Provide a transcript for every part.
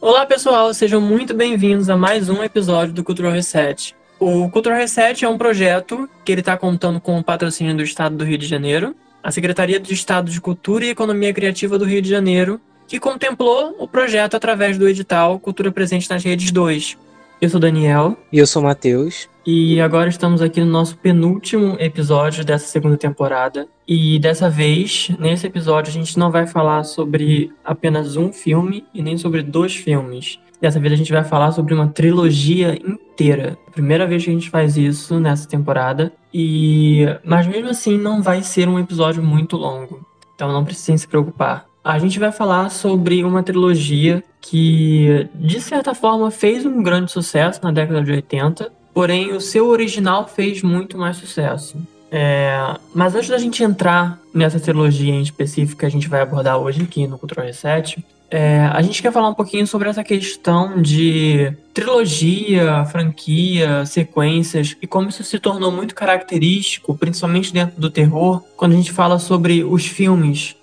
Olá pessoal, sejam muito bem-vindos a mais um episódio do Cultura Reset. O Cultura Reset é um projeto que ele está contando com o patrocínio do Estado do Rio de Janeiro, a Secretaria de Estado de Cultura e Economia Criativa do Rio de Janeiro, que contemplou o projeto através do edital Cultura Presente nas Redes 2. Eu sou Daniel. E eu sou Matheus. E agora estamos aqui no nosso penúltimo episódio dessa segunda temporada. E dessa vez, nesse episódio, a gente não vai falar sobre apenas um filme e nem sobre dois filmes. Dessa vez a gente vai falar sobre uma trilogia inteira. Primeira vez que a gente faz isso nessa temporada. Mas mesmo assim não vai ser um episódio muito longo. Então não precisem se preocupar. A gente vai falar sobre uma trilogia que, de certa forma, fez um grande sucesso na década de 80, porém o seu original fez muito mais sucesso. Mas antes da gente entrar nessa trilogia em específico que a gente vai abordar hoje aqui no Cultura Reset, a gente quer falar um pouquinho sobre essa questão de trilogia, franquia, sequências e como isso se tornou muito característico, principalmente dentro do terror, quando a gente fala sobre os filmes.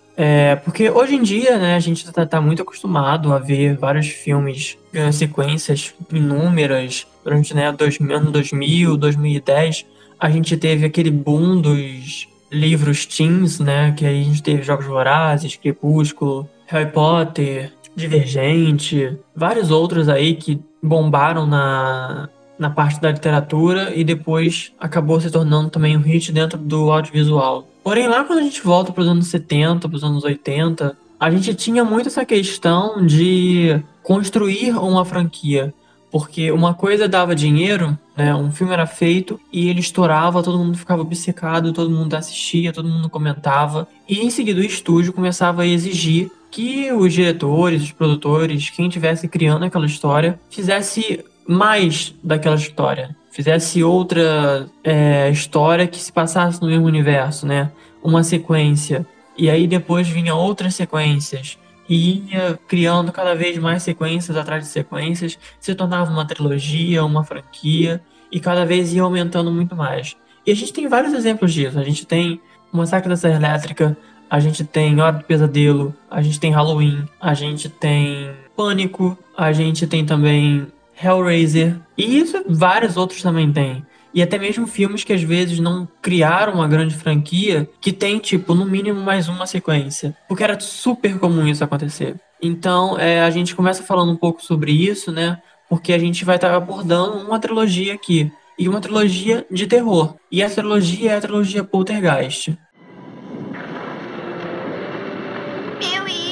Porque hoje em dia, né, a gente tá muito acostumado a ver vários filmes, sequências inúmeras, durante, né, 2000, 2010, a gente teve aquele boom dos livros teens, né, que aí a gente teve Jogos Vorazes, Crepúsculo, Harry Potter, Divergente, vários outros aí que bombaram na parte da literatura e depois acabou se tornando também um hit dentro do audiovisual. Porém, lá quando a gente volta para os anos 70, para os anos 80, a gente tinha muito essa questão de construir uma franquia. Porque uma coisa dava dinheiro, né? Um filme era feito e ele estourava, todo mundo ficava obcecado, todo mundo assistia, todo mundo comentava. E em seguida o estúdio começava a exigir que os diretores, os produtores, quem estivesse criando aquela história, fizesse mais daquela história. Fizesse outra história que se passasse no mesmo universo, né? Uma sequência. E aí depois vinha outras sequências. E ia criando cada vez mais sequências atrás de sequências. Se tornava uma trilogia, uma franquia. E cada vez ia aumentando muito mais. E a gente tem vários exemplos disso. A gente tem o Massacre da Serra Elétrica. A gente tem Hora do Pesadelo. A gente tem Halloween. A gente tem Pânico. A gente tem também... Hellraiser, e isso vários outros também tem, e até mesmo filmes que às vezes não criaram uma grande franquia, que tem tipo no mínimo mais uma sequência, porque era super comum isso acontecer. Então a gente começa falando um pouco sobre isso, né, porque a gente vai estar abordando uma trilogia aqui, e uma trilogia de terror, e essa trilogia é a trilogia Poltergeist. 1000.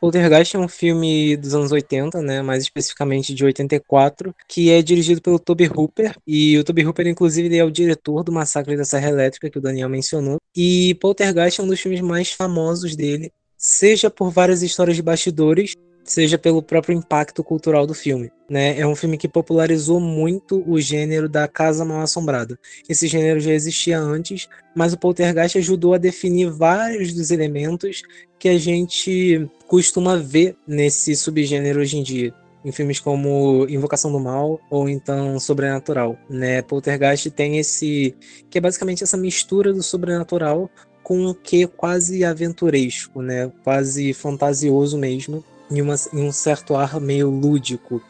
Poltergeist é um filme dos anos 80, né, mais especificamente de 84, que é dirigido pelo Tobe Hooper, e o Tobe Hooper, inclusive, ele é o diretor do Massacre da Serra Elétrica, que o Daniel mencionou, e Poltergeist é um dos filmes mais famosos dele, seja por várias histórias de bastidores, seja pelo próprio impacto cultural do filme, né? É um filme que popularizou muito o gênero da casa mal-assombrada. Esse gênero já existia antes, mas o Poltergeist ajudou a definir vários dos elementos que a gente costuma ver nesse subgênero hoje em dia, em filmes como Invocação do Mal ou então Sobrenatural, né? Poltergeist tem esse... que é basicamente essa mistura do sobrenatural com um quê quase aventuresco, né? Quase fantasioso mesmo, em um certo ar meio lúdico.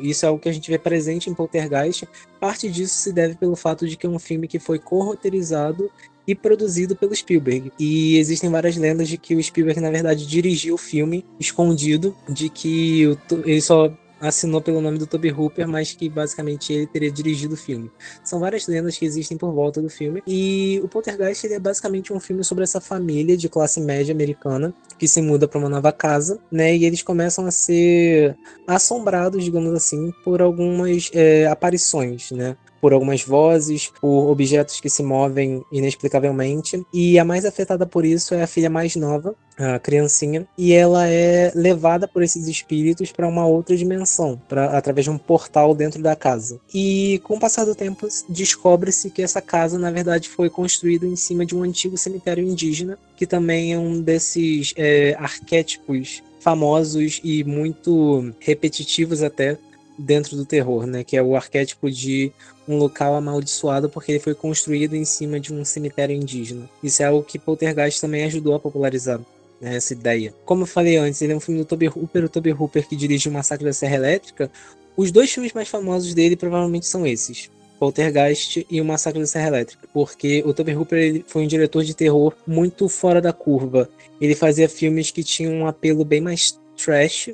Isso é algo que a gente vê presente em Poltergeist. Parte disso se deve pelo fato de que é um filme que foi corroteirizado e produzido pelo Spielberg. E existem várias lendas de que o Spielberg, na verdade, dirigiu o filme escondido, de que ele só assinou pelo nome do Tobe Hooper, mas que basicamente ele teria dirigido o filme. São várias lendas que existem por volta do filme. E o Poltergeist, ele é basicamente um filme sobre essa família de classe média americana que se muda para uma nova casa, né? E eles começam a ser assombrados, digamos assim, por algumas aparições, né? Por algumas vozes, por objetos que se movem inexplicavelmente. E a mais afetada por isso é a filha mais nova, a criancinha, e ela é levada por esses espíritos para uma outra dimensão, através de um portal dentro da casa. E com o passar do tempo, descobre-se que essa casa, na verdade, foi construída em cima de um antigo cemitério indígena, que também é um desses arquétipos famosos e muito repetitivos até, dentro do terror, né? Que é o arquétipo de um local amaldiçoado porque ele foi construído em cima de um cemitério indígena. Isso é algo que Poltergeist também ajudou a popularizar, né? Essa ideia. Como eu falei antes, ele é um filme do Tobe Hooper, o Tobe Hooper que dirige o Massacre da Serra Elétrica. Os dois filmes mais famosos dele provavelmente são esses, Poltergeist e o Massacre da Serra Elétrica, porque o Tobe Hooper ele foi um diretor de terror muito fora da curva. Ele fazia filmes que tinham um apelo bem mais trash,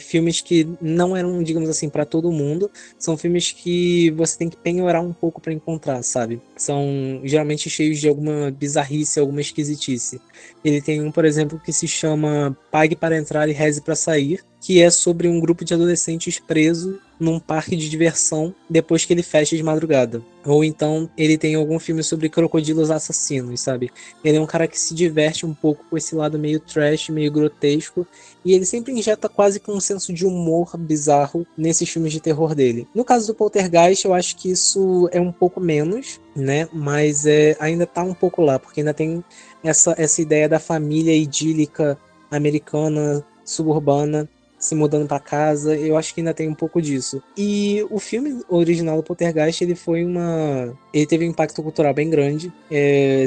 filmes que não eram, digamos assim, para todo mundo. São filmes que você tem que penhorar um pouco para encontrar, sabe? São geralmente cheios de alguma bizarrice, alguma esquisitice. Ele tem um, por exemplo, que se chama Pague para Entrar e Reze para Sair, que é sobre um grupo de adolescentes presos num parque de diversão depois que ele fecha de madrugada. Ou então ele tem algum filme sobre crocodilos assassinos, sabe? Ele é um cara que se diverte um pouco com esse lado meio trash, meio grotesco, e ele sempre injeta quase que um senso de humor bizarro nesses filmes de terror dele. No caso do Poltergeist, eu acho que isso é um pouco menos, né? Mas ainda tá um pouco lá, porque ainda tem essa ideia da família idílica americana, suburbana, se mudando para casa. Eu acho que ainda tem um pouco disso. E o filme original do Poltergeist, ele teve um impacto cultural bem grande.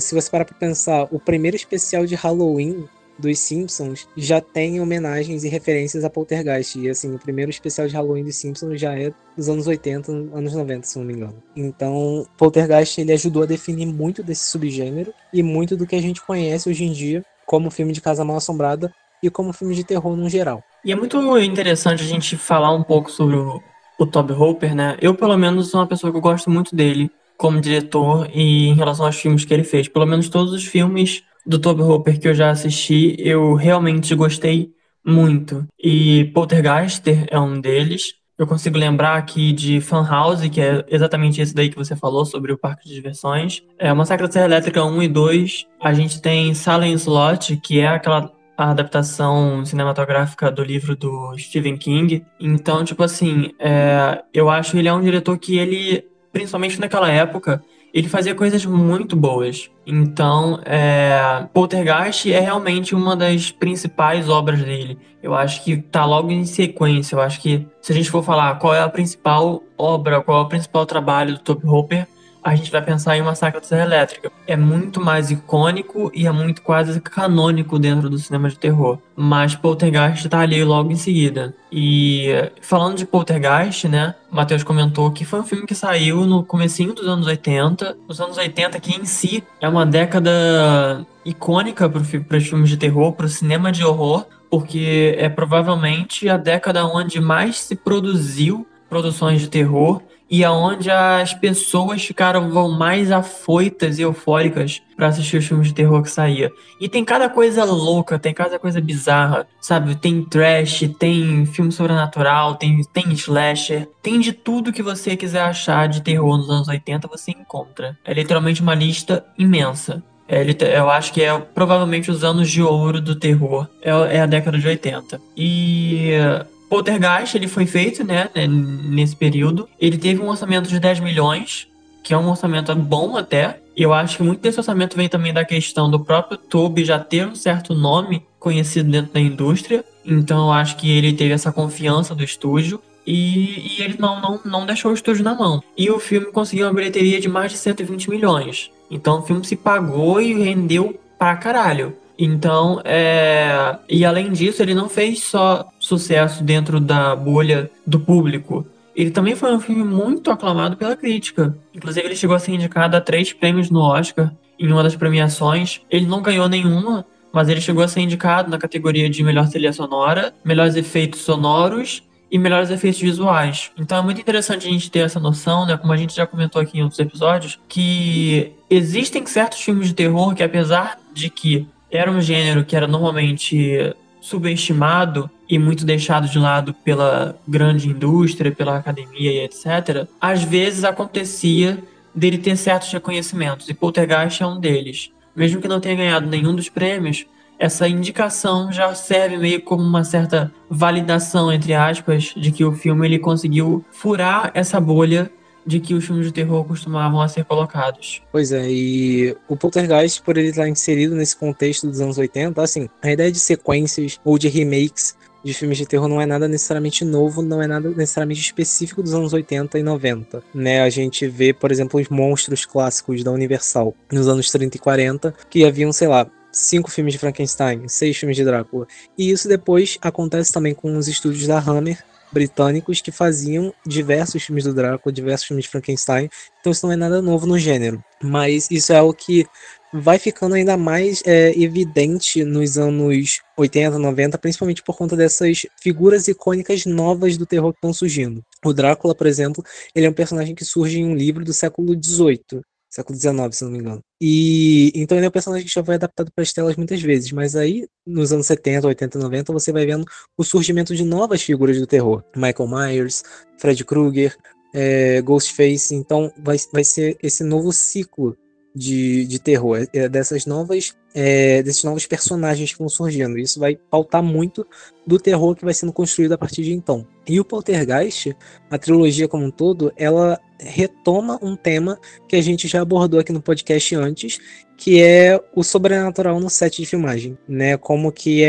Se você parar para pensar, o primeiro especial de Halloween dos Simpsons já tem homenagens e referências a Poltergeist. E assim, o primeiro especial de Halloween dos Simpsons já é dos anos 80, anos 90, se não me engano. Então, Poltergeist, ele ajudou a definir muito desse subgênero e muito do que a gente conhece hoje em dia como filme de casa mal assombrada e como filme de terror no geral. E é muito interessante a gente falar um pouco sobre o Tobe Hooper, né? Eu, pelo menos, sou uma pessoa que eu gosto muito dele como diretor e em relação aos filmes que ele fez. Pelo menos todos os filmes do Tobe Hooper que eu já assisti, eu realmente gostei muito. E Poltergeist é um deles. Eu consigo lembrar aqui de Funhouse, que é exatamente esse daí que você falou, sobre o parque de diversões. Massacre da Serra Elétrica 1 e 2. A gente tem Silent Slot, que é a adaptação cinematográfica do livro do Stephen King. Então, tipo assim, eu acho que ele é um diretor que ele, principalmente naquela época, ele fazia coisas muito boas. Então, Poltergeist é realmente uma das principais obras dele. Eu acho que tá logo em sequência. Eu acho que, se a gente for falar qual é a principal obra, qual é o principal trabalho do Tobe Hooper, a gente vai pensar em Massacre da Serra Elétrica. É muito mais icônico e é muito quase canônico dentro do cinema de terror. Mas Poltergeist tá ali logo em seguida. E falando de Poltergeist, né? O Matheus comentou que foi um filme que saiu no comecinho dos anos 80. Os anos 80, que em si é uma década icônica para os filmes de terror, para o cinema de horror, porque é provavelmente a década onde mais se produziu produções de terror e aonde as pessoas ficaram mais afoitas e eufóricas pra assistir os filmes de terror que saía. E tem cada coisa louca, tem cada coisa bizarra, sabe? Tem trash, tem filme sobrenatural, tem slasher, tem de tudo que você quiser achar de terror nos anos 80, você encontra. É literalmente uma lista imensa. Eu acho que é provavelmente os anos de ouro do terror, é a década de 80. E Poltergeist, ele foi feito, né, nesse período. Ele teve um orçamento de 10 milhões, que é um orçamento bom até. Eu acho que muito desse orçamento vem também da questão do próprio Tobe já ter um certo nome conhecido dentro da indústria. Então eu acho que ele teve essa confiança do estúdio e ele não deixou o estúdio na mão. E o filme conseguiu uma bilheteria de mais de 120 milhões. Então o filme se pagou e rendeu pra caralho. Então, e além disso, ele não fez só sucesso dentro da bolha do público. Ele também foi um filme muito aclamado pela crítica. Inclusive, ele chegou a ser indicado a 3 prêmios no Oscar, em uma das premiações. Ele não ganhou nenhuma, mas ele chegou a ser indicado na categoria de melhor trilha sonora, melhores efeitos sonoros e melhores efeitos visuais. Então é muito interessante a gente ter essa noção, né? Como a gente já comentou aqui em outros episódios, que existem certos filmes de terror que, apesar de que era um gênero que era normalmente subestimado e muito deixado de lado pela grande indústria, pela academia e etc., às vezes acontecia dele ter certos reconhecimentos, e Poltergeist é um deles. Mesmo que não tenha ganhado nenhum dos prêmios, essa indicação já serve meio como uma certa validação, entre aspas, de que o filme ele conseguiu furar essa bolha de que os filmes de terror costumavam a ser colocados. Pois é, e o Poltergeist, por ele estar inserido nesse contexto dos anos 80, assim, a ideia de sequências ou de remakes de filmes de terror não é nada necessariamente novo, não é nada necessariamente específico dos anos 80 e 90, né? A gente vê, por exemplo, os monstros clássicos da Universal nos anos 30 e 40, que haviam, sei lá, 5 filmes de Frankenstein, 6 filmes de Drácula. E isso depois acontece também com os estúdios da Hammer, britânicos, que faziam diversos filmes do Drácula, diversos filmes de Frankenstein. Então isso não é nada novo no gênero. Mas isso é o que vai ficando ainda mais evidente nos anos 80, 90, principalmente por conta dessas figuras icônicas novas do terror que estão surgindo. O Drácula, por exemplo, ele é um personagem que surge em um livro do século XVIII, século XIX, se não me engano. E então ele é um personagem que já foi adaptado para as telas muitas vezes, mas aí nos anos 70, 80, 90, você vai vendo o surgimento de novas figuras do terror. Michael Myers, Fred Krueger, Ghostface. Então vai ser esse novo ciclo de terror, desses novos personagens que vão surgindo. Isso vai pautar muito do terror que vai sendo construído a partir de então. E o Poltergeist, a trilogia como um todo, ela retoma um tema que a gente já abordou aqui no podcast antes, que é o sobrenatural no set de filmagem, né? Como que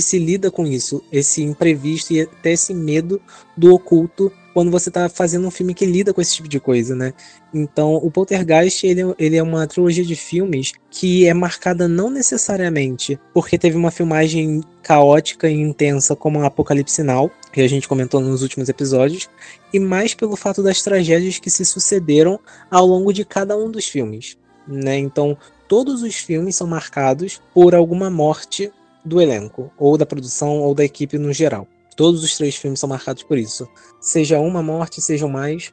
se lida com isso, esse imprevisto e até esse medo do oculto quando você está fazendo um filme que lida com esse tipo de coisa, né? Então, o Poltergeist, ele é uma trilogia de filmes que é marcada não necessariamente porque teve uma filmagem caótica e intensa como a Apocalipse Now, que a gente comentou nos últimos episódios, e mais pelo fato das tragédias que se sucederam ao longo de cada um dos filmes, né? Então, todos os filmes são marcados por alguma morte do elenco, ou da produção, ou da equipe no geral. Todos os 3 filmes são marcados por isso. Seja uma morte, sejam mais.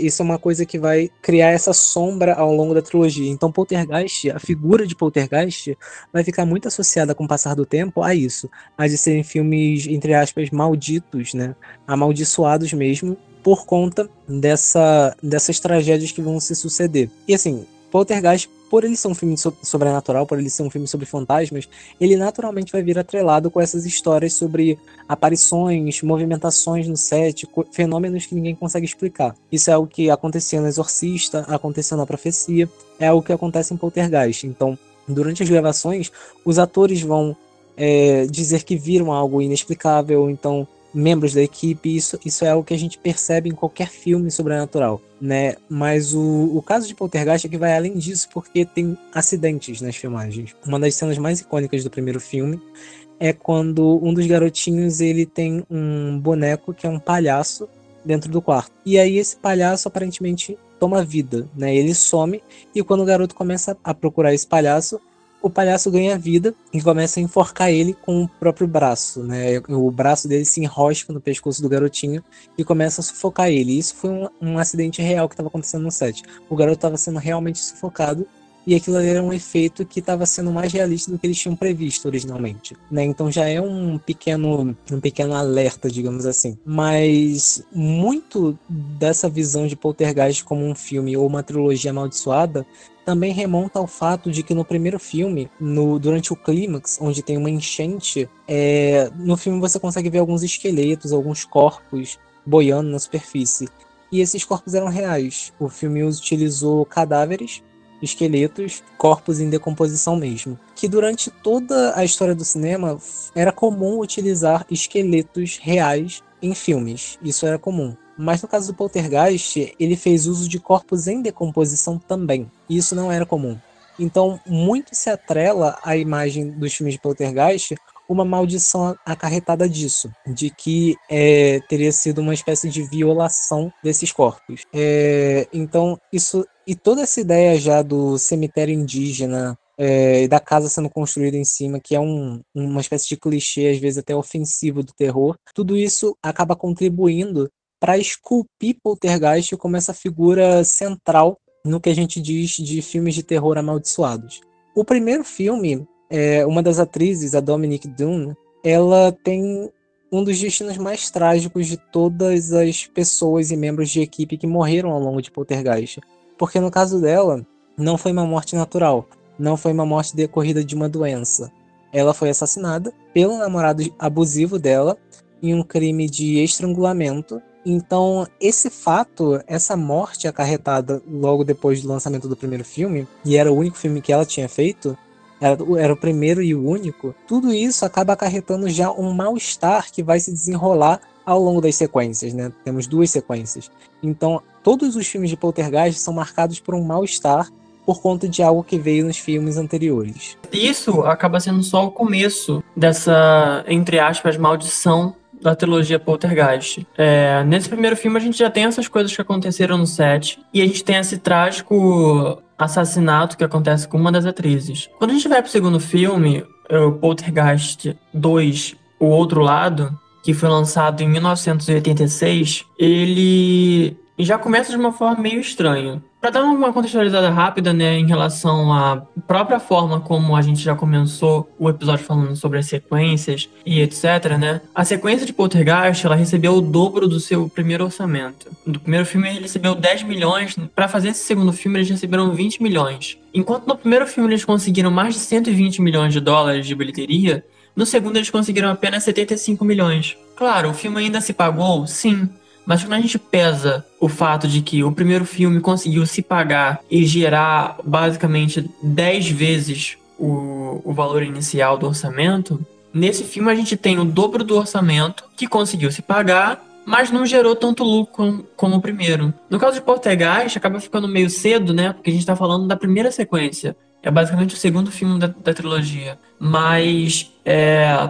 Isso é uma coisa que vai criar essa sombra ao longo da trilogia. Então, Poltergeist, a figura de Poltergeist, vai ficar muito associada com o passar do tempo a isso. A de serem filmes, entre aspas, malditos, né? Amaldiçoados mesmo, por conta dessas tragédias que vão se suceder. E assim, Poltergeist, por ele ser um filme sobrenatural, por ele ser um filme sobre fantasmas, ele naturalmente vai vir atrelado com essas histórias sobre aparições, movimentações no set, fenômenos que ninguém consegue explicar. Isso é o que acontecia no Exorcista, aconteceu na Profecia, é o que acontece em Poltergeist. Então, durante as gravações, os atores vão dizer que viram algo inexplicável, então membros da equipe, isso é o que a gente percebe em qualquer filme sobrenatural, né? Mas o caso de Poltergeist é que vai além disso, porque tem acidentes nas filmagens. Uma das cenas mais icônicas do primeiro filme é quando um dos garotinhos, ele tem um boneco que é um palhaço dentro do quarto. E aí esse palhaço aparentemente toma vida, né? Ele some, e quando o garoto começa a procurar esse palhaço, o palhaço ganha vida e começa a enforcar ele com o próprio braço, né? O braço dele se enrosca no pescoço do garotinho e começa a sufocar ele. Isso foi um acidente real que estava acontecendo no set. O garoto estava sendo realmente sufocado, e aquilo ali era um efeito que estava sendo mais realista do que eles tinham previsto originalmente, né? Então já é um pequeno alerta, digamos assim. Mas muito dessa visão de Poltergeist como um filme ou uma trilogia amaldiçoada também remonta ao fato de que no primeiro filme, durante o clímax, onde tem uma enchente, no filme você consegue ver alguns esqueletos, alguns corpos boiando na superfície. E esses corpos eram reais. O filme utilizou cadáveres, esqueletos, corpos em decomposição mesmo. Que durante toda a história do cinema, era comum utilizar esqueletos reais em filmes. Isso era comum. Mas no caso do Poltergeist, ele fez uso de corpos em decomposição também. E isso não era comum. Então, muito se atrela à imagem dos filmes de Poltergeist uma maldição acarretada disso, de que teria sido uma espécie de violação desses corpos. Então, isso e toda essa ideia já do cemitério indígena, da casa sendo construída em cima, que é uma espécie de clichê, às vezes até ofensivo, do terror, tudo isso acaba contribuindo para esculpir Poltergeist como essa figura central no que a gente diz de filmes de terror amaldiçoados. O primeiro filme, uma das atrizes, a Dominique Dunne, ela tem um dos destinos mais trágicos de todas as pessoas e membros de equipe que morreram ao longo de Poltergeist, porque no caso dela, não foi uma morte natural. Não foi uma morte decorrida de uma doença. Ela foi assassinada pelo namorado abusivo dela em um crime de estrangulamento. Então, esse fato, essa morte acarretada logo depois do lançamento do primeiro filme, e era o único filme que ela tinha feito, era o primeiro e o único, tudo isso acaba acarretando já um mal-estar que vai se desenrolar ao longo das sequências, né? Temos 2 sequências. Então, todos os filmes de Poltergeist são marcados por um mal-estar por conta de algo que veio nos filmes anteriores. Isso acaba sendo só o começo dessa, entre aspas, maldição da trilogia Poltergeist. Nesse primeiro filme a gente já tem essas coisas que aconteceram no set, e a gente tem esse trágico assassinato que acontece com uma das atrizes. Quando a gente vai pro segundo filme, o Poltergeist 2, O Outro Lado, que foi lançado em 1986, ele já começa de uma forma meio estranha. Para dar uma contextualizada rápida, né, em relação à própria forma como a gente já começou o episódio falando sobre as sequências e etc, né, a sequência de Poltergeist, ela recebeu o dobro do seu primeiro orçamento. No primeiro filme ele recebeu 10 milhões, para fazer esse segundo filme eles receberam 20 milhões. Enquanto no primeiro filme eles conseguiram mais de 120 milhões de dólares de bilheteria, no segundo eles conseguiram apenas 75 milhões. Claro, o filme ainda se pagou, sim. Mas quando a gente pesa o fato de que o primeiro filme conseguiu se pagar e gerar basicamente 10 vezes o valor inicial do orçamento, nesse filme a gente tem o dobro do orçamento que conseguiu se pagar, mas não gerou tanto lucro como o primeiro. No caso de Poltergeist, acaba ficando meio cedo, né? Porque a gente está falando da primeira sequência. É basicamente o segundo filme da trilogia. Mas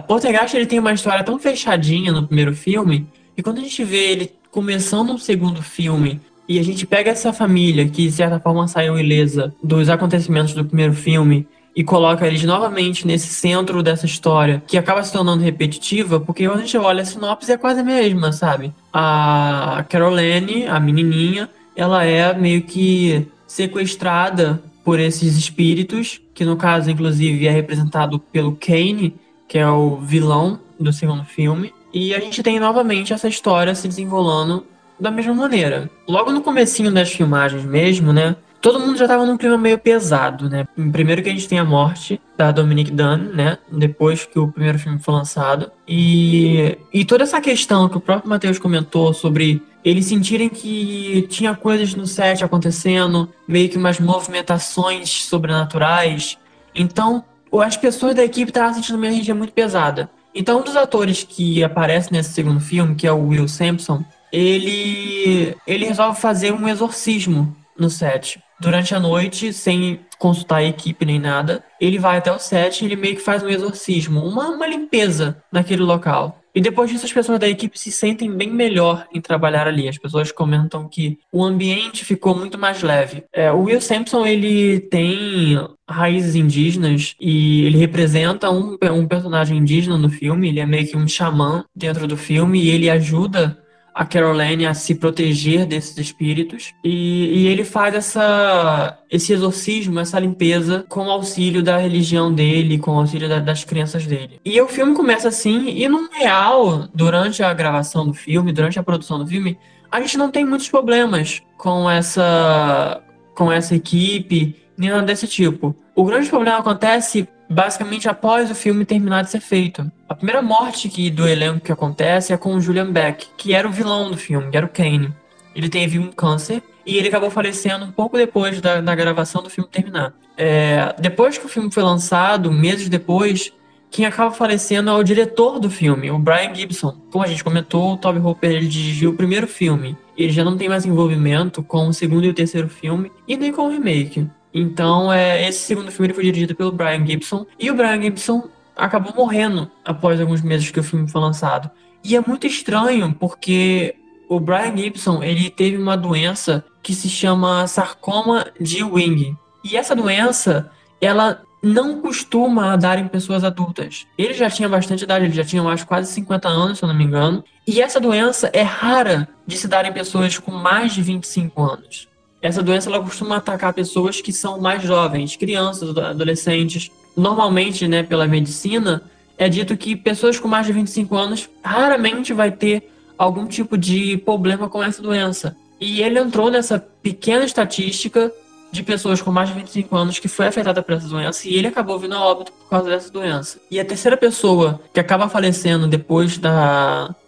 Poltergeist ele tem uma história tão fechadinha no primeiro filme, e quando a gente vê ele começando um segundo filme, e a gente pega essa família que de certa forma saiu ilesa dos acontecimentos do primeiro filme e coloca eles novamente nesse centro dessa história, que acaba se tornando repetitiva, porque quando a gente olha a sinopse é quase a mesma, sabe? A Carol Anne, a menininha, ela é meio que sequestrada por esses espíritos, que no caso inclusive é representado pelo Kane, que é o vilão do segundo filme. E a gente tem novamente essa história se desenrolando da mesma maneira. Logo no comecinho das filmagens mesmo, né? Todo mundo já tava num clima meio pesado, né? Primeiro que a gente tem a morte da Dominique Dunne, né? Depois que o primeiro filme foi lançado. E toda essa questão que o próprio Matheus comentou sobre eles sentirem que tinha coisas no set acontecendo, meio que umas movimentações sobrenaturais. Então, as pessoas da equipe estavam sentindo uma energia muito pesada. Então, um dos atores que aparece nesse segundo filme, que é o Will Sampson, ele resolve fazer um exorcismo no set. Durante a noite, sem consultar a equipe nem nada, ele vai até o set e ele meio que faz um exorcismo, uma limpeza naquele local. E depois disso, as pessoas da equipe se sentem bem melhor em trabalhar ali. As pessoas comentam que o ambiente ficou muito mais leve. O Will Sampson, ele tem raízes indígenas e ele representa um personagem indígena no filme. Ele é meio que um xamã dentro do filme e ele ajuda a Carol Anne a se proteger desses espíritos. E ele faz esse exorcismo, essa limpeza, com o auxílio da religião dele, com o auxílio das crenças dele. E o filme começa assim, e no real, durante a gravação do filme, durante a produção do filme, a gente não tem muitos problemas com essa equipe, nem nada desse tipo. O grande problema acontece basicamente após o filme terminar de ser feito. A primeira morte do elenco que acontece é com o Julian Beck, que era o vilão do filme, que era o Kane. Ele teve um câncer e ele acabou falecendo um pouco depois da gravação do filme terminar. Depois que o filme foi lançado, meses depois, quem acaba falecendo é o diretor do filme, o Brian Gibson. Como a gente comentou, o Tobe Hooper ele dirigiu o primeiro filme. Ele já não tem mais envolvimento com o segundo e o terceiro filme e nem com o remake. Então, esse segundo filme ele foi dirigido pelo Brian Gibson, e o Brian Gibson acabou morrendo após alguns meses que o filme foi lançado. E é muito estranho, porque o Brian Gibson ele teve uma doença que se chama sarcoma de Ewing. E essa doença, ela não costuma dar em pessoas adultas. Ele já tinha bastante idade, ele já tinha acho quase 50 anos, se eu não me engano. E essa doença é rara de se dar em pessoas com mais de 25 anos. Essa doença ela costuma atacar pessoas que são mais jovens, crianças, adolescentes. Normalmente, né, pela medicina, é dito que pessoas com mais de 25 anos raramente vai ter algum tipo de problema com essa doença. E ele entrou nessa pequena estatística de pessoas com mais de 25 anos que foi afetada por essa doença, e ele acabou vindo a óbito por causa dessa doença. E a terceira pessoa que acaba falecendo depois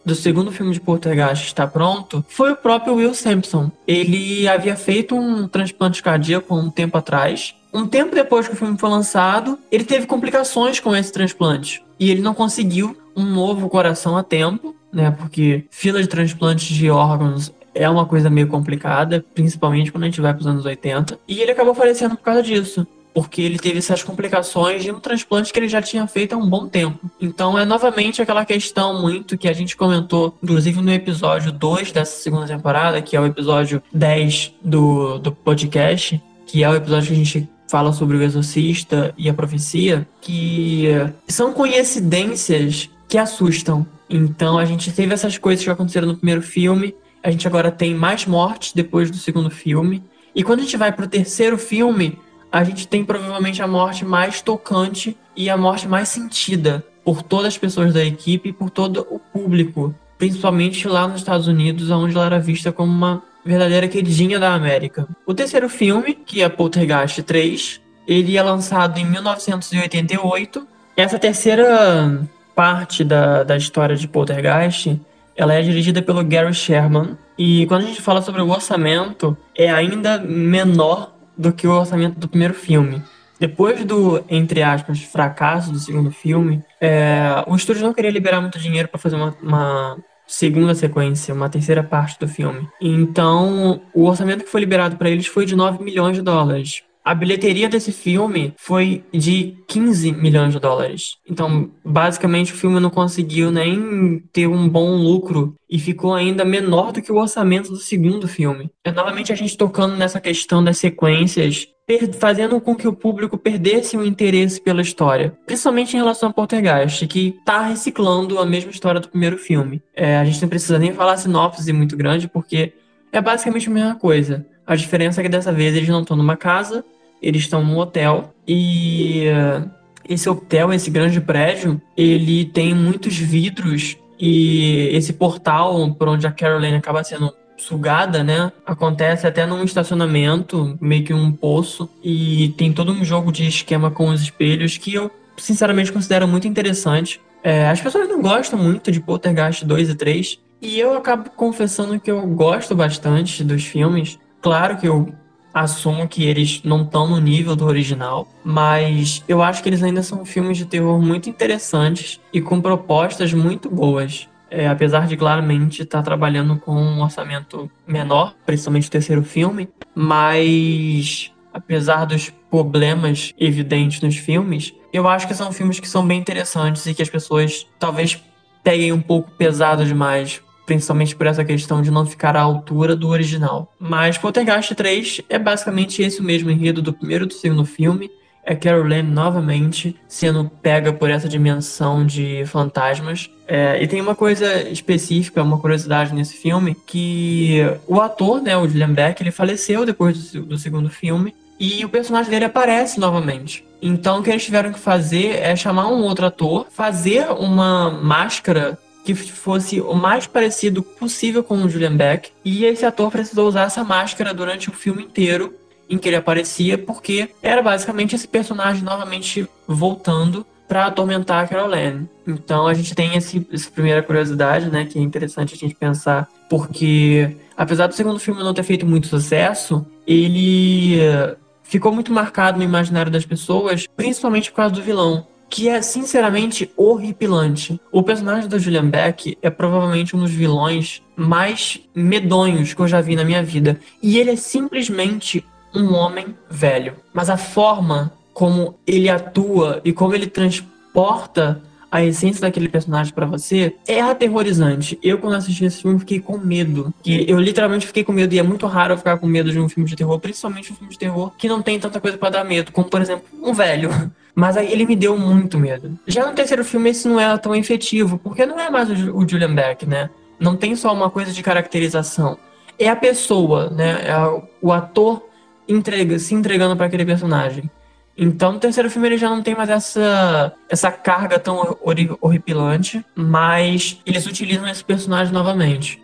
do segundo filme de Poltergeist estar pronto foi o próprio Will Sampson. Ele havia feito um transplante cardíaco há um tempo atrás. Um tempo depois que o filme foi lançado, ele teve complicações com esse transplante, e ele não conseguiu um novo coração a tempo, né? Porque fila de transplantes de órgãos é uma coisa meio complicada, principalmente quando a gente vai para os anos 80. E ele acabou falecendo por causa disso, porque ele teve essas complicações de um transplante que ele já tinha feito há um bom tempo. Então é novamente aquela questão muito que a gente comentou, inclusive no episódio 2 dessa segunda temporada, que é o episódio 10 do podcast, que é o episódio que a gente fala sobre o Exorcista e a profecia, que são coincidências que assustam. Então a gente teve essas coisas que aconteceram no primeiro filme, a gente agora tem mais mortes depois do segundo filme. E quando a gente vai pro terceiro filme, a gente tem provavelmente a morte mais tocante e a morte mais sentida por todas as pessoas da equipe e por todo o público. Principalmente lá nos Estados Unidos, onde ela era vista como uma verdadeira queridinha da América. O terceiro filme, que é Poltergeist 3, ele é lançado em 1988. Essa terceira parte da história de Poltergeist, ela é dirigida pelo Gary Sherman, e quando a gente fala sobre o orçamento, é ainda menor do que o orçamento do primeiro filme. Depois do, entre aspas, fracasso do segundo filme, o estúdio não queria liberar muito dinheiro para fazer uma segunda sequência, uma terceira parte do filme. Então, o orçamento que foi liberado para eles foi de $9 milhões. A bilheteria desse filme foi de $15 milhões. Então, basicamente, o filme não conseguiu nem ter um bom lucro e ficou ainda menor do que o orçamento do segundo filme. É novamente a gente tocando nessa questão das sequências, fazendo com que o público perdesse o interesse pela história. Principalmente em relação a Poltergeist, que está reciclando a mesma história do primeiro filme. A gente não precisa nem falar sinopse muito grande, porque é basicamente a mesma coisa. A diferença é que dessa vez eles não estão numa casa, eles estão num hotel. E esse hotel, esse grande prédio, ele tem muitos vidros. E esse portal por onde a Carol Anne acaba sendo sugada, né, acontece até num estacionamento, meio que um poço. E tem todo um jogo de esquema com os espelhos que eu, sinceramente, considero muito interessante. As pessoas não gostam muito de Poltergeist 2 e 3. E eu acabo confessando que eu gosto bastante dos filmes. Claro que eu assumo que eles não estão no nível do original, mas eu acho que eles ainda são filmes de terror muito interessantes e com propostas muito boas. Apesar de claramente estar trabalhando com um orçamento menor, principalmente o terceiro filme, mas apesar dos problemas evidentes nos filmes, eu acho que são filmes que são bem interessantes e que as pessoas talvez peguem um pouco pesado demais, principalmente por essa questão de não ficar à altura do original. Mas Poltergeist 3 é basicamente esse mesmo enredo do primeiro e do segundo filme. É Carol Anne novamente sendo pega por essa dimensão de fantasmas. E tem uma coisa específica, uma curiosidade nesse filme, que o ator, né, o Julian Beck, ele faleceu depois do segundo filme, e o personagem dele aparece novamente. Então o que eles tiveram que fazer é chamar um outro ator, fazer uma máscara que fosse o mais parecido possível com o Julian Beck. E esse ator precisou usar essa máscara durante o filme inteiro em que ele aparecia, porque era basicamente esse personagem novamente voltando para atormentar a Carol Anne. Então a gente tem essa primeira curiosidade, né, que é interessante a gente pensar, porque apesar do segundo filme não ter feito muito sucesso, ele ficou muito marcado no imaginário das pessoas, principalmente por causa do vilão, que é sinceramente horripilante. O personagem do Julian Beck é provavelmente um dos vilões mais medonhos que eu já vi na minha vida. E ele é simplesmente um homem velho. Mas a forma como ele atua e como ele transporta a essência daquele personagem pra você é aterrorizante. Eu, quando assisti esse filme, fiquei com medo. E eu literalmente fiquei com medo, e é muito raro eu ficar com medo de um filme de terror, principalmente um filme de terror que não tem tanta coisa pra dar medo, como, por exemplo, um velho. Mas aí ele me deu muito medo. Já no terceiro filme, esse não é tão efetivo, porque não é mais o Julian Beck, né? Não tem só uma coisa de caracterização. É a pessoa, né? É o ator se entregando pra aquele personagem. Então, no terceiro filme ele já não tem mais essa carga tão horripilante, mas eles utilizam esse personagem novamente.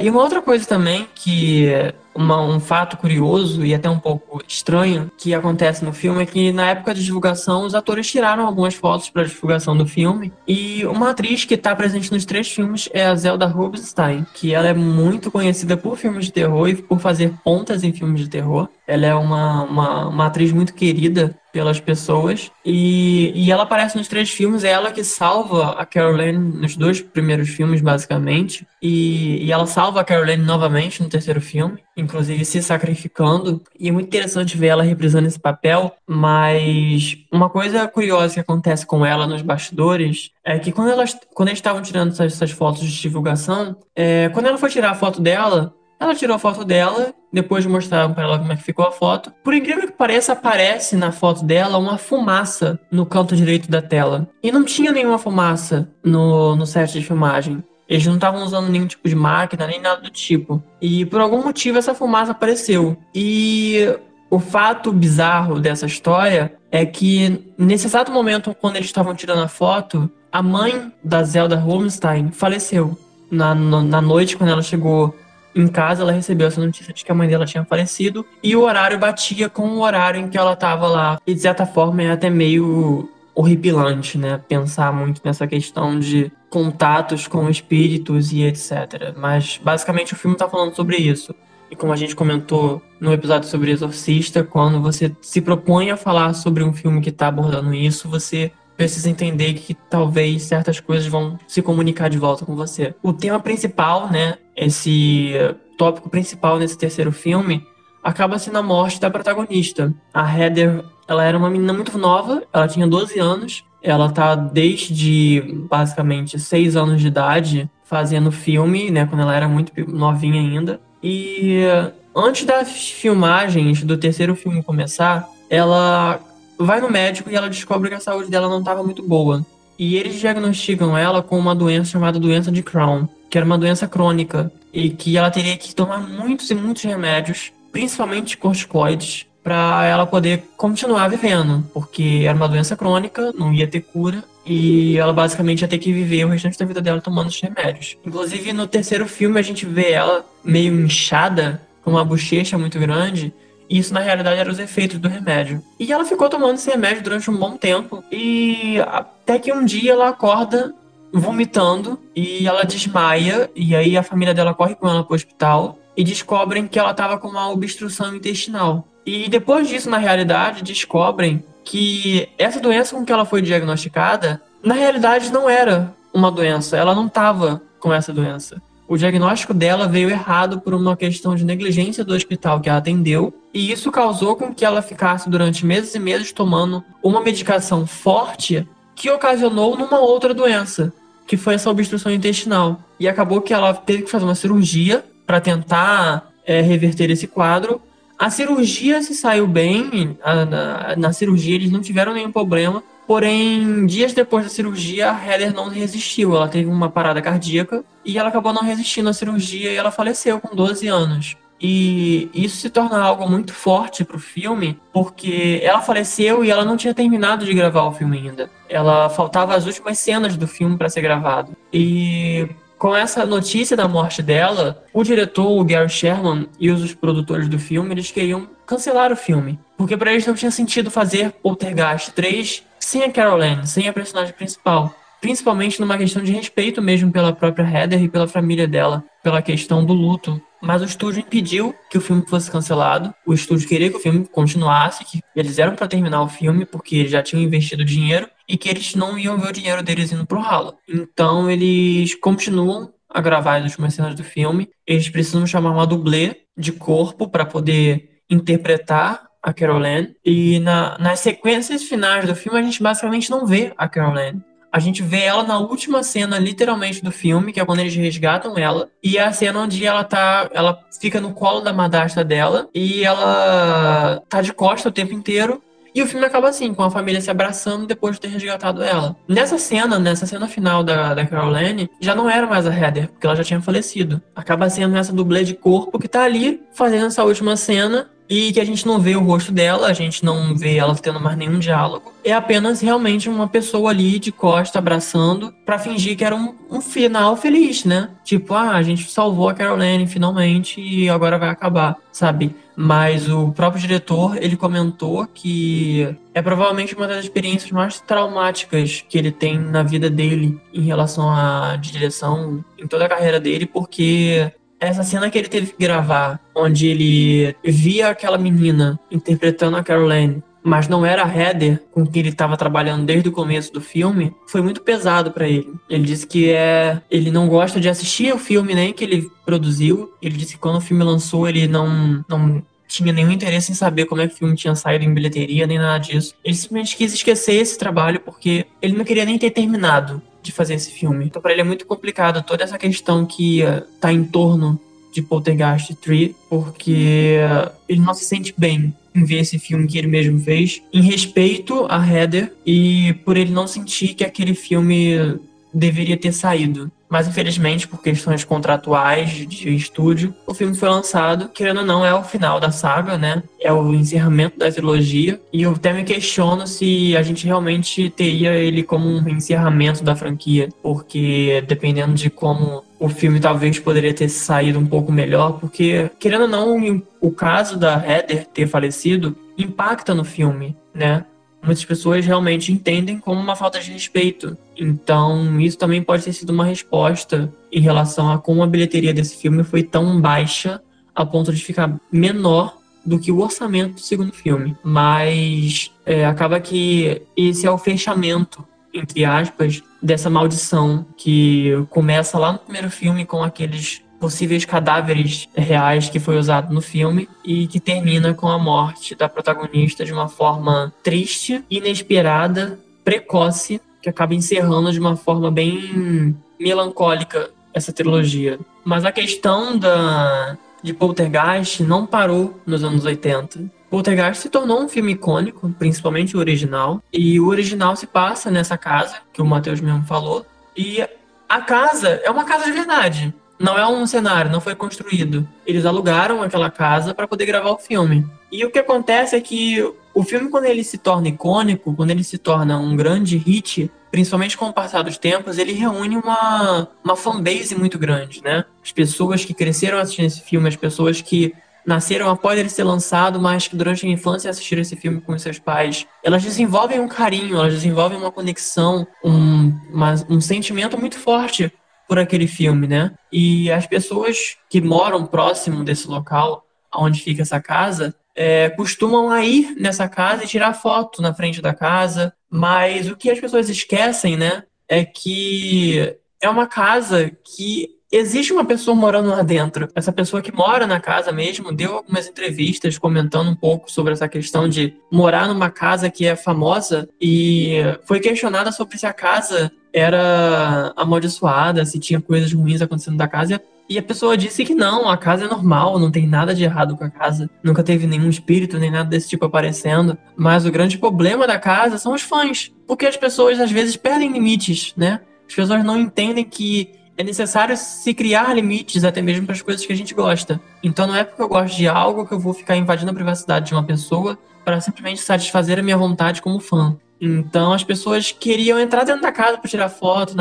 E uma outra coisa também, que é um fato curioso e até um pouco estranho que acontece no filme, é que na época de divulgação os atores tiraram algumas fotos para divulgação do filme, e uma atriz que está presente nos três filmes é a Zelda Rubinstein, que ela é muito conhecida por filmes de terror e por fazer pontas em filmes de terror. Ela é uma atriz muito querida pelas pessoas, e ela aparece nos três filmes. É ela que salva a Carol Anne nos dois primeiros filmes, basicamente, e ela salva a Carol Anne novamente no terceiro filme, inclusive se sacrificando, e é muito interessante ver ela reprisando esse papel. Mas uma coisa curiosa que acontece com ela nos bastidores é que quando eles estavam tirando essas fotos de divulgação, quando ela foi tirar a foto dela, ela tirou a foto dela, depois mostraram pra ela como é que ficou a foto. Por incrível que pareça, aparece na foto dela uma fumaça no canto direito da tela. E não tinha nenhuma fumaça no set de filmagem. Eles não estavam usando nenhum tipo de máquina, nem nada do tipo. E por algum motivo essa fumaça apareceu. E o fato bizarro dessa história é que nesse exato momento, quando eles estavam tirando a foto, a mãe da Zelda Rubinstein faleceu. Na noite, quando ela chegou em casa, ela recebeu essa notícia de que a mãe dela tinha falecido, e o horário batia com o horário em que ela estava lá. E de certa forma é até meio horripilante, né? Pensar muito nessa questão de contatos com espíritos e etc. Mas basicamente o filme está falando sobre isso. E como a gente comentou no episódio sobre Exorcista, quando você se propõe a falar sobre um filme que está abordando isso, você precisa entender que talvez certas coisas vão se comunicar de volta com você. O tema principal, né? Esse tópico principal nesse terceiro filme acaba sendo a morte da protagonista. A Heather, ela era uma menina muito nova, ela tinha 12 anos. Ela tá desde, basicamente, 6 anos de idade fazendo filme, né? Quando ela era muito novinha ainda. E antes das filmagens do terceiro filme começar, ela vai no médico e ela descobre que a saúde dela não estava muito boa. E eles diagnosticam ela com uma doença chamada doença de Crohn, que era uma doença crônica, e que ela teria que tomar muitos e muitos remédios, principalmente corticoides, para ela poder continuar vivendo, porque era uma doença crônica, não ia ter cura, e ela basicamente ia ter que viver o restante da vida dela tomando esses remédios. Inclusive, no terceiro filme, a gente vê ela meio inchada, com uma bochecha muito grande. Isso, na realidade, eram os efeitos do remédio. E ela ficou tomando esse remédio durante um bom tempo. E até que um dia ela acorda vomitando e ela desmaia. E aí a família dela corre com ela para o hospital e descobrem que ela estava com uma obstrução intestinal. E depois disso, na realidade, descobrem que essa doença com que ela foi diagnosticada, na realidade, não era uma doença. Ela não estava com essa doença. O diagnóstico dela veio errado por uma questão de negligência do hospital que ela atendeu, e isso causou com que ela ficasse durante meses e meses tomando uma medicação forte que ocasionou numa outra doença, que foi essa obstrução intestinal. E acabou que ela teve que fazer uma cirurgia para tentar reverter esse quadro. A cirurgia se saiu bem, na cirurgia eles não tiveram nenhum problema. Porém, dias depois da cirurgia, a Heather não resistiu. Ela teve uma parada cardíaca e ela acabou não resistindo à cirurgia e ela faleceu com 12 anos. E isso se torna algo muito forte pro filme, porque ela faleceu e ela não tinha terminado de gravar o filme ainda. Ela faltava as últimas cenas do filme para ser gravado. E com essa notícia da morte dela, o diretor, o Gary Sherman, e os produtores do filme, eles queriam cancelar o filme, porque para eles não tinha sentido fazer Poltergeist 3 sem a Carol Anne, sem a personagem principal. Principalmente numa questão de respeito mesmo pela própria Heather e pela família dela, pela questão do luto. Mas o estúdio impediu que o filme fosse cancelado. O estúdio queria que o filme continuasse, que eles eram para terminar o filme, porque eles já tinham investido dinheiro e que eles não iam ver o dinheiro deles indo pro ralo. Então eles continuam a gravar as últimas cenas do filme. Eles precisam chamar uma dublê de corpo para poder interpretar a Carol Anne, e nas sequências finais do filme a gente basicamente não vê a Carol Anne. A gente vê ela na última cena, literalmente, do filme, que é quando eles resgatam ela. E é a cena onde ela fica no colo da madrasta dela e ela tá de costa o tempo inteiro. E o filme acaba assim, com a família se abraçando depois de ter resgatado ela. Nessa cena final da Carol Anne, já não era mais a Heather, porque ela já tinha falecido. Acaba sendo essa dublê de corpo que tá ali fazendo essa última cena, e que a gente não vê o rosto dela, a gente não vê ela tendo mais nenhum diálogo. É apenas realmente uma pessoa ali de costa abraçando pra fingir que era um final feliz, né? Tipo, a gente salvou a Carol Anne finalmente e agora vai acabar, sabe? Mas o próprio diretor, ele comentou que é provavelmente uma das experiências mais traumáticas que ele tem na vida dele em relação à direção, em toda a carreira dele, porque essa cena que ele teve que gravar, onde ele via aquela menina interpretando a Carol Anne, mas não era a Heather com quem ele estava trabalhando desde o começo do filme, foi muito pesado para ele. Ele disse que ele não gosta de assistir o filme nem que ele produziu. Ele disse que quando o filme lançou, ele não tinha nenhum interesse em saber como é que o filme tinha saído em bilheteria, nem nada disso. Ele simplesmente quis esquecer esse trabalho porque ele não queria nem ter terminado de fazer esse filme. Então pra ele é muito complicado toda essa questão que tá em torno de Poltergeist 3, porque ele não se sente bem em ver esse filme que ele mesmo fez, em respeito a Heather, e por ele não sentir que aquele filme deveria ter saído. Mas infelizmente, por questões contratuais de estúdio, o filme foi lançado, querendo ou não, é o final da saga, né? É o encerramento da trilogia. E eu até me questiono se a gente realmente teria ele como um encerramento da franquia, porque dependendo de como o filme talvez poderia ter saído um pouco melhor, porque, querendo ou não, o caso da Heather ter falecido impacta no filme, né? Muitas pessoas realmente entendem como uma falta de respeito. Então, isso também pode ter sido uma resposta em relação a como a bilheteria desse filme foi tão baixa a ponto de ficar menor do que o orçamento do segundo filme. Mas acaba que esse é o fechamento, entre aspas, dessa maldição que começa lá no primeiro filme com aqueles possíveis cadáveres reais que foi usado no filme e que termina com a morte da protagonista de uma forma triste, inesperada, precoce, que acaba encerrando de uma forma bem melancólica essa trilogia. Mas a questão de Poltergeist não parou nos anos 80. Poltergeist se tornou um filme icônico, principalmente o original, e o original se passa nessa casa, que o Matheus mesmo falou, e a casa é uma casa de verdade. Não é um cenário, não foi construído. Eles alugaram aquela casa para poder gravar o filme. E o que acontece é que o filme, quando ele se torna icônico, quando ele se torna um grande hit, principalmente com o passar dos tempos, ele reúne uma fanbase muito grande, né? As pessoas que cresceram assistindo esse filme, as pessoas que nasceram após ele ser lançado, mas que durante a infância assistiram esse filme com seus pais, elas desenvolvem um carinho, elas desenvolvem uma conexão, um sentimento muito forte por aquele filme, né? E as pessoas que moram próximo desse local, onde fica essa casa, costumam ir nessa casa e tirar foto na frente da casa. Mas o que as pessoas esquecem, né? É que é uma casa que existe uma pessoa morando lá dentro. Essa pessoa que mora na casa mesmo deu algumas entrevistas comentando um pouco sobre essa questão de morar numa casa que é famosa, e foi questionada sobre se a casa era amaldiçoada, se tinha coisas ruins acontecendo da casa, e a pessoa disse que não, a casa é normal, não tem nada de errado com a casa, nunca teve nenhum espírito, nem nada desse tipo aparecendo. Mas o grande problema da casa são os fãs, porque as pessoas às vezes perdem limites, né? As pessoas não entendem que é necessário se criar limites até mesmo para as coisas que a gente gosta. Então não é porque eu gosto de algo que eu vou ficar invadindo a privacidade de uma pessoa para simplesmente satisfazer a minha vontade como fã. Então as pessoas queriam entrar dentro da casa para tirar foto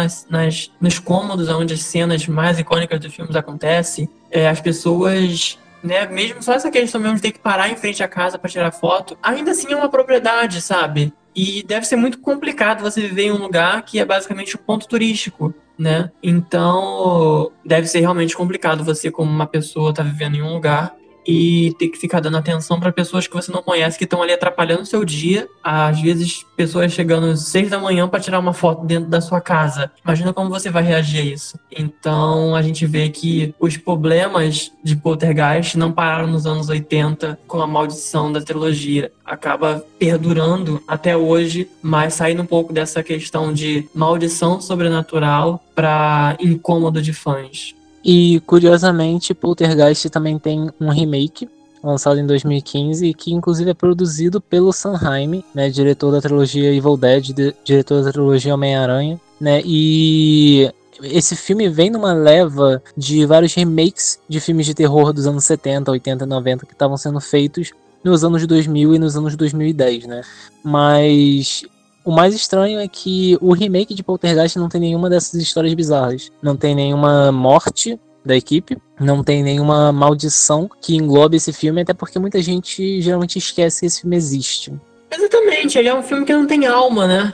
nos cômodos onde as cenas mais icônicas dos filmes acontecem. As pessoas, né, mesmo só essa questão mesmo de ter que parar em frente à casa para tirar foto, ainda assim é uma propriedade, sabe? E deve ser muito complicado você viver em um lugar que é basicamente um ponto turístico, né? Então deve ser realmente complicado você, como uma pessoa, tá vivendo em um lugar e ter que ficar dando atenção para pessoas que você não conhece, que estão ali atrapalhando o seu dia. Às vezes, pessoas chegando às 6 da manhã para tirar uma foto dentro da sua casa. Imagina como você vai reagir a isso. Então, a gente vê que os problemas de Poltergeist não pararam nos anos 80 com a maldição da trilogia. Acaba perdurando até hoje, mas saindo um pouco dessa questão de maldição sobrenatural para incômodo de fãs. E, curiosamente, Poltergeist também tem um remake, lançado em 2015, que inclusive é produzido pelo Sam Raimi, né, diretor da trilogia Evil Dead, diretor da trilogia Homem-Aranha, né, e esse filme vem numa leva de vários remakes de filmes de terror dos anos 70, 80 e 90 que estavam sendo feitos nos anos 2000 e nos anos 2010, né, mas o mais estranho é que o remake de Poltergeist não tem nenhuma dessas histórias bizarras. Não tem nenhuma morte da equipe, não tem nenhuma maldição que englobe esse filme, até porque muita gente geralmente esquece que esse filme existe. Exatamente, ele é um filme que não tem alma, né?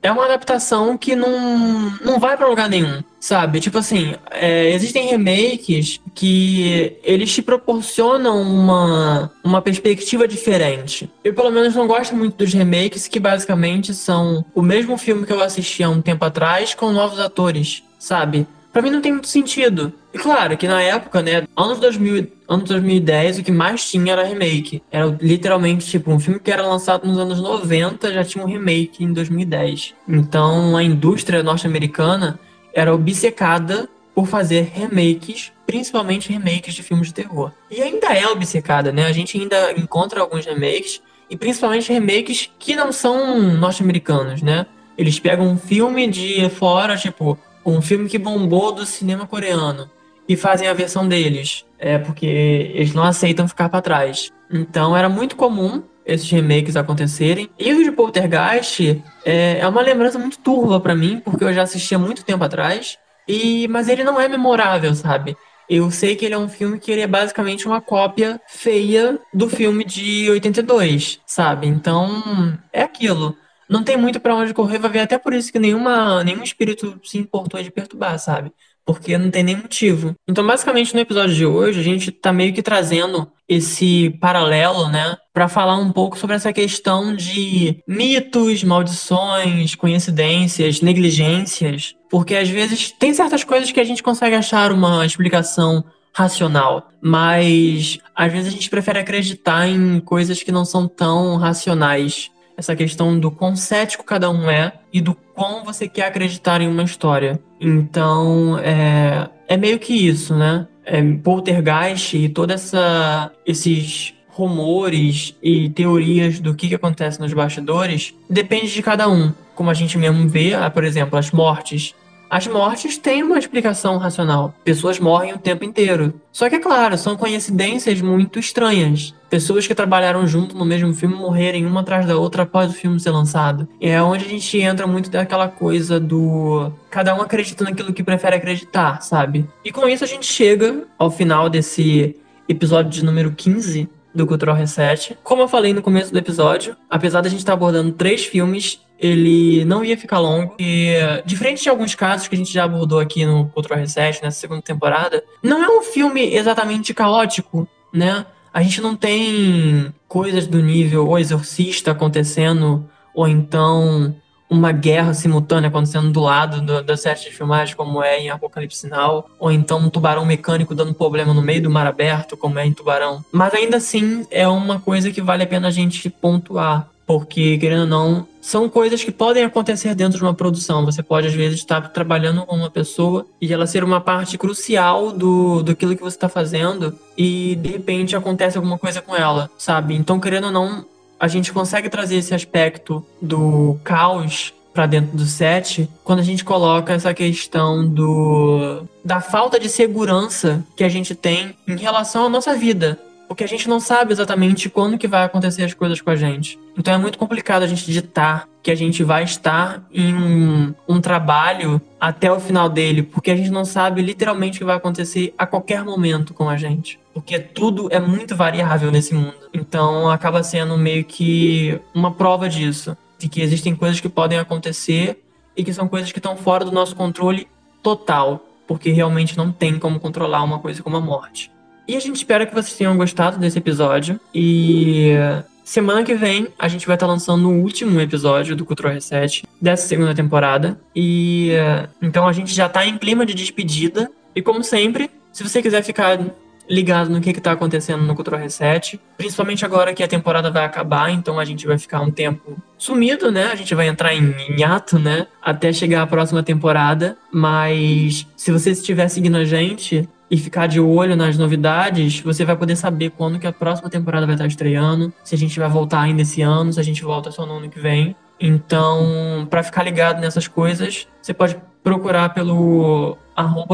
É uma adaptação que não vai pra lugar nenhum, sabe? Tipo assim, existem remakes que eles te proporcionam uma perspectiva diferente. Eu, pelo menos, não gosto muito dos remakes, que basicamente são o mesmo filme que eu assisti há um tempo atrás com novos atores, sabe? Pra mim não tem muito sentido. E claro que na época, né, anos 2000, anos 2010, o que mais tinha era remake. Era literalmente tipo um filme que era lançado nos anos 90, já tinha um remake em 2010. Então a indústria norte-americana era obcecada por fazer remakes, principalmente remakes de filmes de terror. E ainda é obcecada, né? A gente ainda encontra alguns remakes, e principalmente remakes que não são norte-americanos, né? Eles pegam um filme de fora, tipo um filme que bombou do cinema coreano, e fazem a versão deles, porque eles não aceitam ficar para trás. Então era muito comum esses remakes acontecerem. E o de Poltergeist é uma lembrança muito turva para mim, porque eu já assisti há muito tempo atrás, mas ele não é memorável, sabe? Eu sei que ele é um filme que ele é basicamente uma cópia feia do filme de 82, sabe? Então é aquilo. Não tem muito pra onde correr, vai ver até por isso que nenhum espírito se importou de perturbar, sabe? Porque não tem nem motivo. Então, basicamente, no episódio de hoje, a gente tá meio que trazendo esse paralelo, né? Pra falar um pouco sobre essa questão de mitos, maldições, coincidências, negligências. Porque, às vezes, tem certas coisas que a gente consegue achar uma explicação racional, mas às vezes a gente prefere acreditar em coisas que não são tão racionais. Essa questão do quão cético cada um é e do quão você quer acreditar em uma história. Então, é meio que isso, né? Poltergeist e todos esses rumores e teorias do que acontece nos bastidores depende de cada um. Como a gente mesmo vê, por exemplo, as mortes. As mortes têm uma explicação racional. Pessoas morrem o tempo inteiro. Só que, é claro, são coincidências muito estranhas. Pessoas que trabalharam junto no mesmo filme morrerem uma atrás da outra após o filme ser lançado. É onde a gente entra muito daquela coisa do cada um acredita naquilo que prefere acreditar, sabe? E com isso a gente chega ao final desse episódio de número 15 do Cultural Reset. Como eu falei no começo do episódio, apesar da gente estar abordando 3 filmes, ele não ia ficar longo, e diferente de alguns casos que a gente já abordou aqui no Cultural Reset, nessa segunda temporada, não é um filme exatamente caótico, né? A gente não tem coisas do nível O Exorcista acontecendo, ou então uma guerra simultânea acontecendo do lado da série de filmagem, como é em Apocalipse Now, ou então um tubarão mecânico dando problema no meio do mar aberto, como é em Tubarão. Mas ainda assim, é uma coisa que vale a pena a gente pontuar, porque, querendo ou não, são coisas que podem acontecer dentro de uma produção. Você pode, às vezes, estar trabalhando com uma pessoa e ela ser uma parte crucial daquilo que você está fazendo, e, de repente, acontece alguma coisa com ela, sabe? Então, querendo ou não, a gente consegue trazer esse aspecto do caos para dentro do set quando a gente coloca essa questão da falta de segurança que a gente tem em relação à nossa vida. Porque a gente não sabe exatamente quando que vai acontecer as coisas com a gente. Então é muito complicado a gente ditar que a gente vai estar em um trabalho até o final dele, porque a gente não sabe literalmente o que vai acontecer a qualquer momento com a gente. Porque tudo é muito variável nesse mundo. Então acaba sendo meio que uma prova disso, de que existem coisas que podem acontecer e que são coisas que estão fora do nosso controle total, porque realmente não tem como controlar uma coisa como a morte. E a gente espera que vocês tenham gostado desse episódio. E semana que vem a gente vai estar lançando o último episódio do Cultura Reset dessa segunda temporada. E então a gente já está em clima de despedida. E como sempre, se você quiser ficar ligado no que tá acontecendo no Cultura Reset, principalmente agora que a temporada vai acabar, então a gente vai ficar um tempo sumido, né? A gente vai entrar em hiato, né? Até chegar a próxima temporada. Mas se você estiver seguindo a gente e ficar de olho nas novidades, você vai poder saber quando que a próxima temporada vai estar estreando, se a gente vai voltar ainda esse ano, se a gente volta só no ano que vem. Então, pra ficar ligado nessas coisas, você pode procurar pelo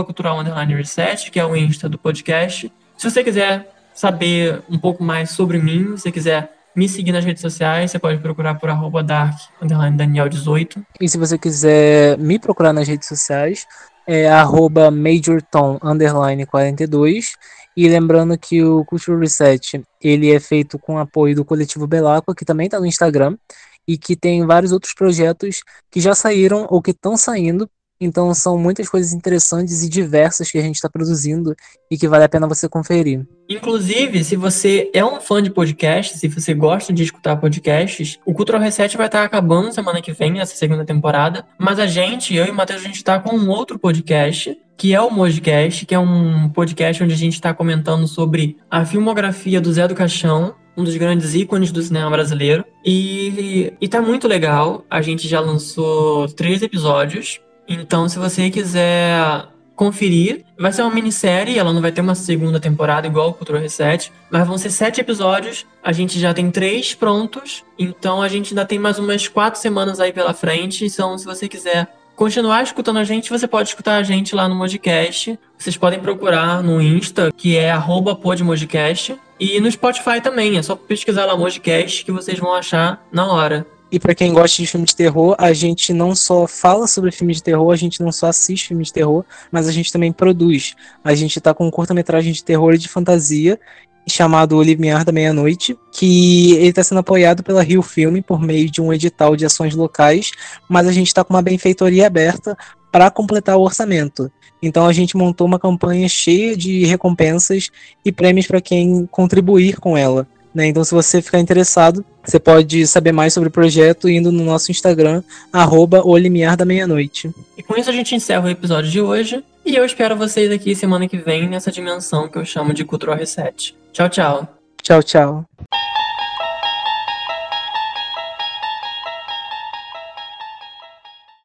@cultural_reset, que é o Insta do podcast. Se você quiser saber um pouco mais sobre mim, se você quiser me seguir nas redes sociais, você pode procurar por @dark_daniel18. E se você quiser me procurar nas redes sociais, é @majortom_42. E lembrando que o Culture Reset, ele é feito com apoio do Coletivo Belacqua, que também está no Instagram, e que tem vários outros projetos que já saíram ou que estão saindo. Então são muitas coisas interessantes e diversas que a gente está produzindo e que vale a pena você conferir. Inclusive, se você é um fã de podcasts, se você gosta de escutar podcasts, o Cultural Reset vai estar acabando semana que vem, essa segunda temporada. Mas a gente, eu e o Matheus, a gente está com um outro podcast, que é o Modcast, que é um podcast onde a gente está comentando sobre a filmografia do Zé do Caixão, um dos grandes ícones do cinema brasileiro. E tá muito legal. A gente já lançou 3 episódios. Então, se você quiser conferir, vai ser uma minissérie, ela não vai ter uma segunda temporada igual o Cultura Reset, mas vão ser 7 episódios, a gente já tem 3 prontos, então a gente ainda tem mais umas 4 semanas aí pela frente, então se você quiser continuar escutando a gente, você pode escutar a gente lá no Modcast. Vocês podem procurar no Insta, que é @podmodcast, e no Spotify também, é só pesquisar lá Modcast que vocês vão achar na hora. E pra quem gosta de filme de terror, a gente não só fala sobre filme de terror, a gente não só assiste filme de terror, mas a gente também produz. A gente tá com um curta-metragem de terror e de fantasia, chamado O Limiar da Meia-Noite, que ele está sendo apoiado pela Rio Filme por meio de um edital de ações locais, mas a gente está com uma benfeitoria aberta para completar o orçamento. Então a gente montou uma campanha cheia de recompensas e prêmios para quem contribuir com ela, né? Então se você ficar interessado, você pode saber mais sobre o projeto indo no nosso Instagram, @olimiardameianoite. E com isso a gente encerra o episódio de hoje. E eu espero vocês aqui semana que vem nessa dimensão que eu chamo de Cultural Reset. Tchau, tchau. Tchau, tchau.